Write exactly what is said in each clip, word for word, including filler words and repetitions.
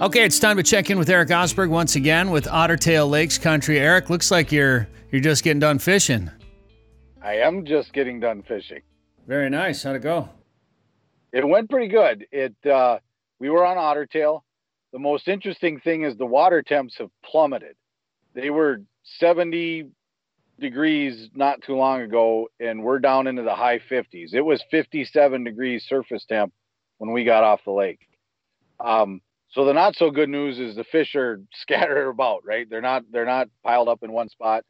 Okay, it's time to check in with Erik Osberg once again with Otter Tail Lakes Country. Erik, looks like you're you're just getting done fishing. I am just getting done fishing. Very nice. How'd it go? It went pretty good. It uh, we were on Otter Tail. The most interesting thing is the water temps have plummeted. They were seventy degrees not too long ago, and we're down into the high fifties. It was fifty-seven degrees surface temp when we got off the lake. Um, so the not so good news is the fish are scattered about, right? They're not, they're not piled up in one spot.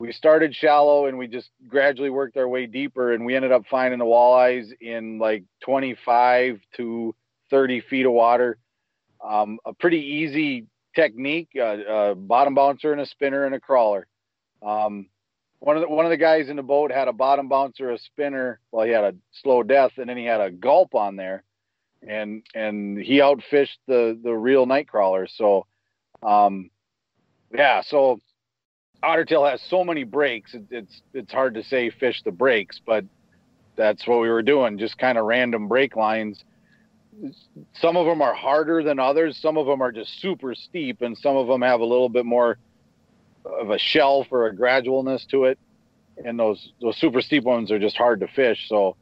We started shallow and we just gradually worked our way deeper, and we ended up finding the walleyes in like twenty-five to thirty feet of water. Um, a pretty easy technique, uh, a bottom bouncer and a spinner and a crawler. Um, one of the, one of the guys in the boat had a bottom bouncer, a spinner. Well, he had a slow death, and then he had a gulp on there, and, and he outfished the, the real night crawler. So, um, yeah, so Otter Tail has so many breaks. It, it's, it's hard to say fish the breaks, but that's what we were doing. Just kind of random break lines. Some of them are harder than others. Some of them are just super steep, and some of them have a little bit more of a shelf or a gradualness to it, and those those super steep ones are just hard to fish. So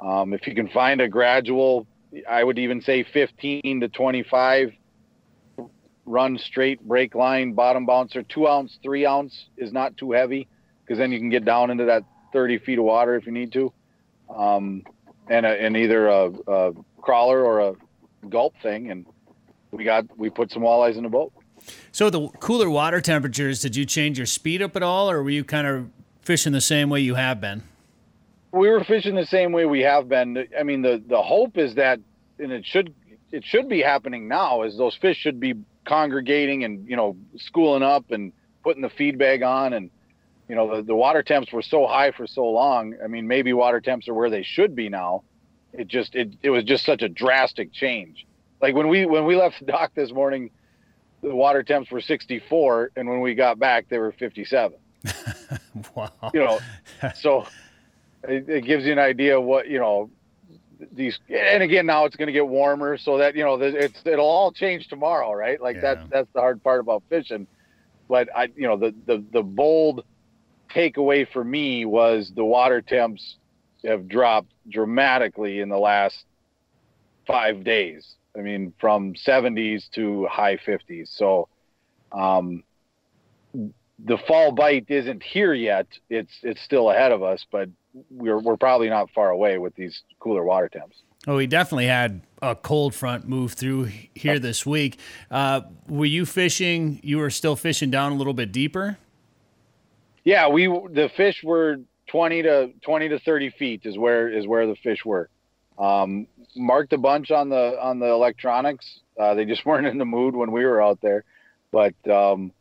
um, if you can find a gradual, I would even say fifteen to twenty-five run straight break line bottom bouncer, two ounce three ounce is not too heavy, because then you can get down into that thirty feet of water if you need to, um, and a, and either a, a crawler or a gulp thing, and we got we put some walleyes in the boat. So the cooler water temperatures, did you change your speed up at all, or were you kind of fishing the same way you have been? We were fishing the same way we have been. I mean, the, the hope is that, and it should it should be happening now, is those fish should be congregating and, you know, schooling up and putting the feed bag on. And, you know, the, the water temps were so high for so long. I mean, maybe water temps are where they should be now. It just it, it was just such a drastic change. Like when we when we left the dock this morning, the water temps were sixty-four, and when we got back, they were fifty-seven. Wow. You know, so it, it gives you an idea of what, you know, these, and again, now it's going to get warmer, so that, you know, it's, it'll all change tomorrow, right? Like yeah. that, that's the hard part about fishing. But I, you know, the, the, the bold takeaway for me was the water temps have dropped dramatically in the last five days. I mean, from seventies to high fifties. So um, the fall bite isn't here yet. It's it's still ahead of us, but we're we're probably not far away with these cooler water temps. Oh, we definitely had a cold front move through here this week. Uh, were you fishing? You were still fishing down a little bit deeper? Yeah, we the fish were twenty to thirty feet is where is where the fish were. Um, marked a bunch on the, on the electronics. Uh, they just weren't in the mood when we were out there, but, um,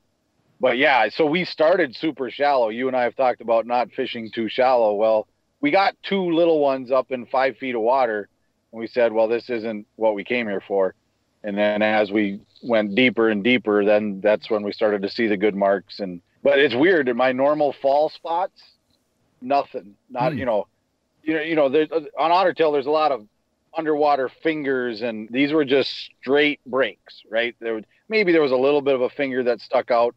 but yeah, so we started super shallow. You and I have talked about not fishing too shallow. Well, we got two little ones up in five feet of water, and we said, well, this isn't what we came here for. And then as we went deeper and deeper, then that's when we started to see the good marks. And, but it's weird, in my normal fall spots, nothing, not, hmm. you know, You know, you know, there's, on Otter Tail, there's a lot of underwater fingers, and these were just straight breaks, right? There would, maybe there was a little bit of a finger that stuck out,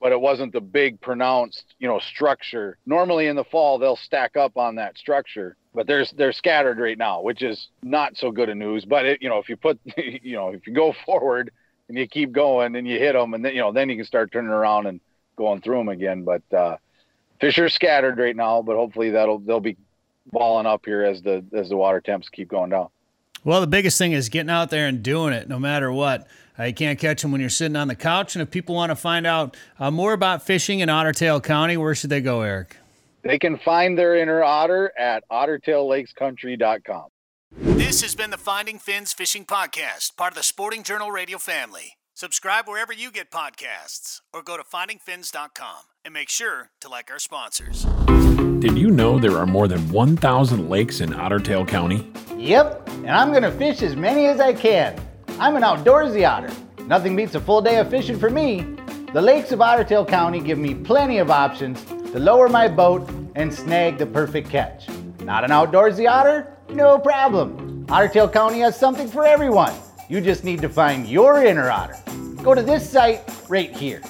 but it wasn't the big pronounced, you know, structure. Normally in the fall, they'll stack up on that structure, but they're, they're scattered right now, which is not so good a news. But, it, you know, if you put, you know, if you go forward and you keep going and you hit them, and then, you know, then you can start turning around and going through them again. But uh, fish are scattered right now, but hopefully that'll, they'll be balling up here as the as the water temps keep going down. Well, the biggest thing is getting out there and doing it, no matter what. Uh, you can't catch them when you're sitting on the couch. And if people want to find out uh, more about fishing in Otter Tail County, where should they go, Erik? They can find their inner otter at otter tail lakes country dot com. This has been the Finding Fins Fishing Podcast, part of the Sporting Journal Radio family. Subscribe wherever you get podcasts, or go to finding fins dot com, and make sure to like our sponsors. Did you know there are more than one thousand lakes in Otter Tail County? Yep, and I'm going to fish as many as I can. I'm an outdoorsy otter. Nothing beats a full day of fishing for me. The lakes of Otter Tail County give me plenty of options to lower my boat and snag the perfect catch. Not an outdoorsy otter? No problem. Otter Tail County has something for everyone. You just need to find your inner otter. Go to this site right here.